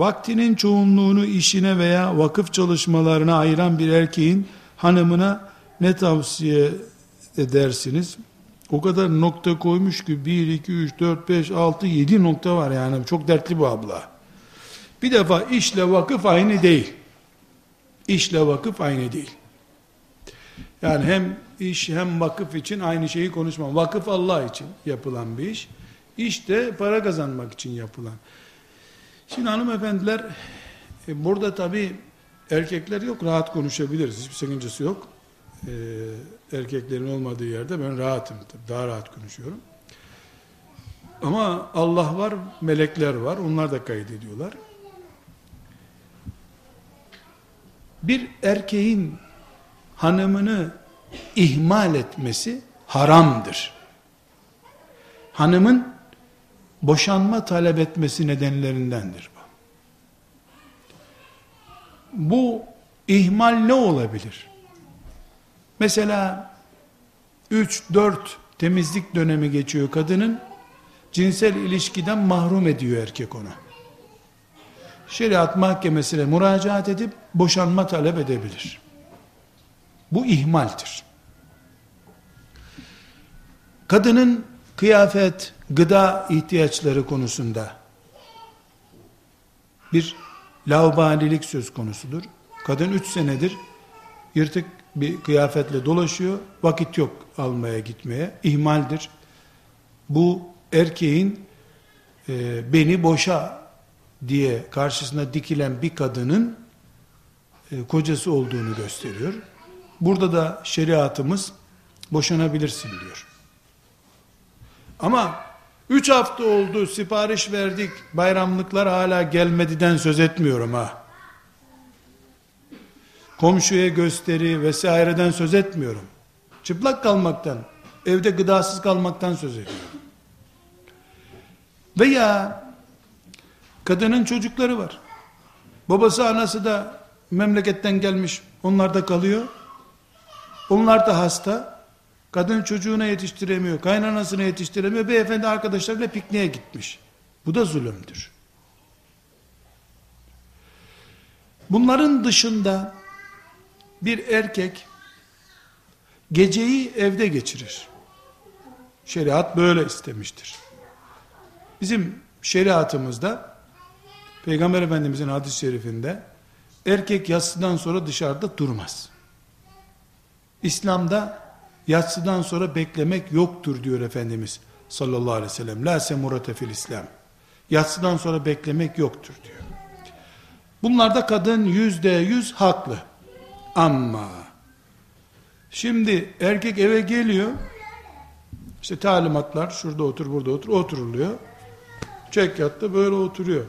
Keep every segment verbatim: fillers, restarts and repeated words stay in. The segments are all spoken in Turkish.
vaktinin çoğunluğunu işine veya vakıf çalışmalarına ayıran bir erkeğin hanımına ne tavsiye edersiniz? O kadar nokta koymuş ki bir, iki, üç, dört, beş, altı, yedi nokta var yani. Çok dertli bu abla. Bir defa işle vakıf aynı değil. İşle vakıf aynı değil. Yani hem iş hem vakıf için aynı şeyi konuşmam. Vakıf Allah için yapılan bir iş. İş de para kazanmak için yapılan. Şimdi hanımefendiler, e, burada tabii erkekler yok, rahat konuşabiliriz. Hiçbir sakıncası yok. E, erkeklerin olmadığı yerde ben rahatım. Daha rahat konuşuyorum. Ama Allah var, melekler var. Onlar da kaydediyorlar. Bir erkeğin hanımını ihmal etmesi haramdır. Hanımın boşanma talep etmesi nedenlerindendir bu. Bu ihmal ne olabilir? Mesela üç dört temizlik dönemi geçiyor kadının, cinsel ilişkiden mahrum ediyor erkek ona. Şeriat mahkemesine müracaat edip boşanma talep edebilir. Bu ihmaldir. Kadının kıyafet, gıda ihtiyaçları konusunda bir laubalilik söz konusudur. Kadın üç senedir yırtık bir kıyafetle dolaşıyor, vakit yok almaya gitmeye, ihmaldir. Bu erkeğin e, beni boşa diye karşısına dikilen bir kadının e, kocası olduğunu gösteriyor. Burada da şeriatımız boşanabilirsin diyor. Ama üç hafta oldu, sipariş verdik, bayramlıklar hala gelmediden söz etmiyorum ha. Komşuya gösteri vesaireden söz etmiyorum. Çıplak kalmaktan, evde gıdasız kalmaktan söz ediyorum. Veya kadının çocukları var. Babası anası da memleketten gelmiş, onlar da kalıyor. Onlar da hasta. Kadın çocuğuna yetiştiremiyor, kaynanasına yetiştiremiyor, beyefendi arkadaşlarıyla pikniğe gitmiş. Bu da zulümdür. Bunların dışında bir erkek geceyi evde geçirir. Şeriat böyle istemiştir. Bizim şeriatımızda, Peygamber Efendimizin hadis-i şerifinde, erkek yatsıdan sonra dışarıda durmaz. İslam'da yatsıdan sonra beklemek yoktur diyor Efendimiz sallallahu aleyhi ve sellem. La semurate fil İslam. Yatsıdan sonra beklemek yoktur diyor. Bunlarda kadın yüzde yüz haklı. Ama şimdi erkek eve geliyor, işte talimatlar, şurada otur, burada otur, oturuluyor. Çek yatta böyle oturuyor.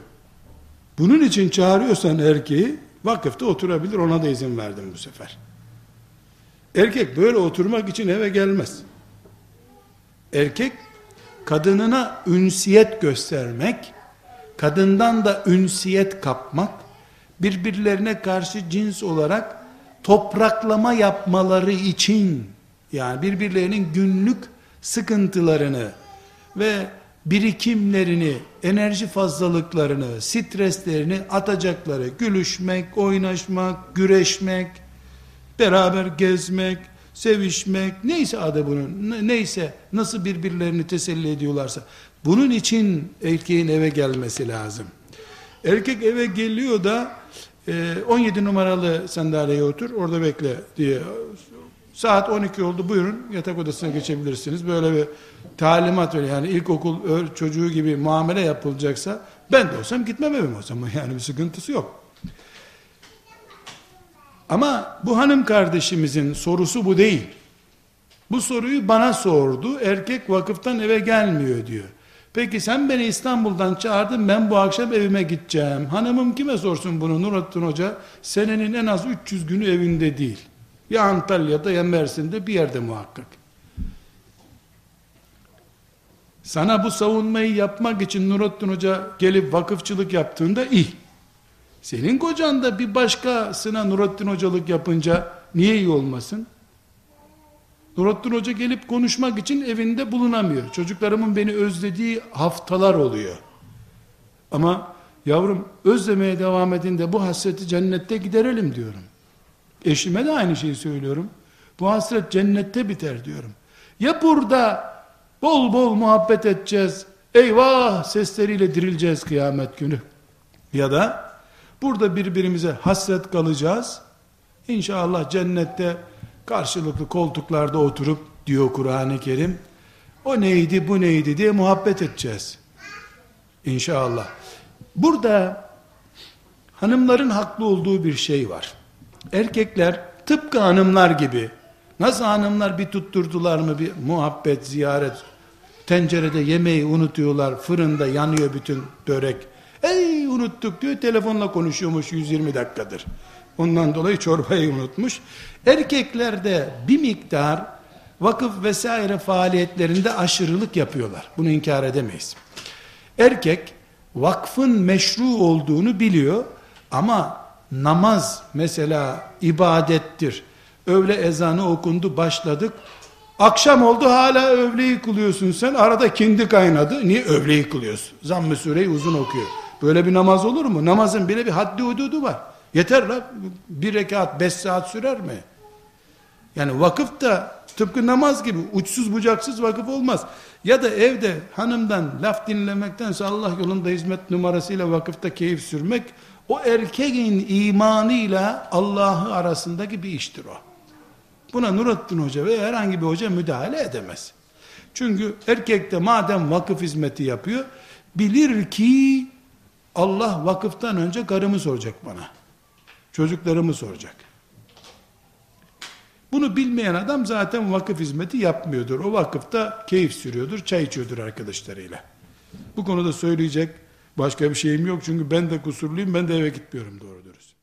Bunun için çağırıyorsan erkeği, vakıfta oturabilir, ona da izin verdim bu sefer. Erkek böyle oturmak için eve gelmez. Erkek, kadınına ünsiyet göstermek, kadından da ünsiyet kapmak, birbirlerine karşı cins olarak topraklama yapmaları için, yani birbirlerinin günlük sıkıntılarını ve birikimlerini, enerji fazlalıklarını, streslerini atacakları, gülüşmek, oynaşmak, güreşmek, beraber gezmek, sevişmek, neyse adı bunun, neyse, nasıl birbirlerini teselli ediyorlarsa, bunun için erkeğin eve gelmesi lazım. Erkek eve geliyor da, on yedi numaralı sandalyeye otur, orada bekle diye, saat on iki oldu, buyurun yatak odasına geçebilirsiniz, böyle bir talimat veriyor. Yani ilkokul çocuğu gibi muamele yapılacaksa, ben de olsam gitmem evim o zaman, yani bir sıkıntısı yok. Ama bu hanım kardeşimizin sorusu bu değil. Bu soruyu bana sordu. Erkek vakıftan eve gelmiyor diyor. Peki sen beni İstanbul'dan çağırdın, ben bu akşam evime gideceğim. Hanımım kime sorsun bunu Nurattin Hoca? Senenin en az üç yüz günü evinde değil. Ya Antalya'da ya Mersin'de bir yerde muhakkak. Sana bu savunmayı yapmak için Nurattin Hoca gelip vakıfçılık yaptığında iyi. Senin kocan da bir başkasına Nurattin Hocalık yapınca niye iyi olmasın? Nurattin Hoca gelip konuşmak için evinde bulunamıyor. Çocuklarımın beni özlediği haftalar oluyor. Ama yavrum özlemeye devam edin de bu hasreti cennette giderelim diyorum. Eşime de aynı şeyi söylüyorum. Bu hasret cennette biter diyorum. Ya burada bol bol muhabbet edeceğiz, eyvah sesleriyle dirileceğiz kıyamet günü. Ya da burada birbirimize hasret kalacağız. İnşallah cennette karşılıklı koltuklarda oturup, diyor Kur'an-ı Kerim, o neydi bu neydi diye muhabbet edeceğiz. İnşallah. Burada hanımların haklı olduğu bir şey var. Erkekler tıpkı hanımlar gibi, nasıl hanımlar bir tutturdular mı bir muhabbet, ziyaret, tencerede yemeği unutuyorlar, fırında yanıyor bütün börek, ey unuttuk diyor, telefonla konuşuyormuş yüz yirmi dakikadır, ondan dolayı çorbayı unutmuş. Erkeklerde bir miktar vakıf vesaire faaliyetlerinde aşırılık yapıyorlar, bunu inkar edemeyiz. Erkek vakfın meşru olduğunu biliyor ama namaz mesela ibadettir. Öğle ezanı okundu, başladık. Akşam oldu, hala öğleyi kılıyorsun sen. Arada kindi kaynadı. Niye öğleyi kılıyorsun? Zamm-ı Sure'yi uzun okuyor. Böyle bir namaz olur mu? Namazın bile bir haddi hududu var. Yeter la. Bir rekat beş saat sürer mi? Yani vakıf da tıpkı namaz gibi uçsuz bucaksız vakıf olmaz. Ya da evde hanımdan laf dinlemektense Allah yolunda hizmet numarasıyla vakıfta keyif sürmek, o erkeğin imanıyla Allah'ı arasındaki bir iştir o. Buna Nurattin Hoca veya herhangi bir hoca müdahale edemez. Çünkü erkek de madem vakıf hizmeti yapıyor, bilir ki Allah vakıftan önce karımı soracak bana. Çocuklarımı soracak. Bunu bilmeyen adam zaten vakıf hizmeti yapmıyordur. O vakıfta keyif sürüyordur, çay içiyordur arkadaşlarıyla. Bu konuda söyleyecek başka bir şeyim yok çünkü ben de kusurluyum, ben de eve gitmiyorum doğru dürüst.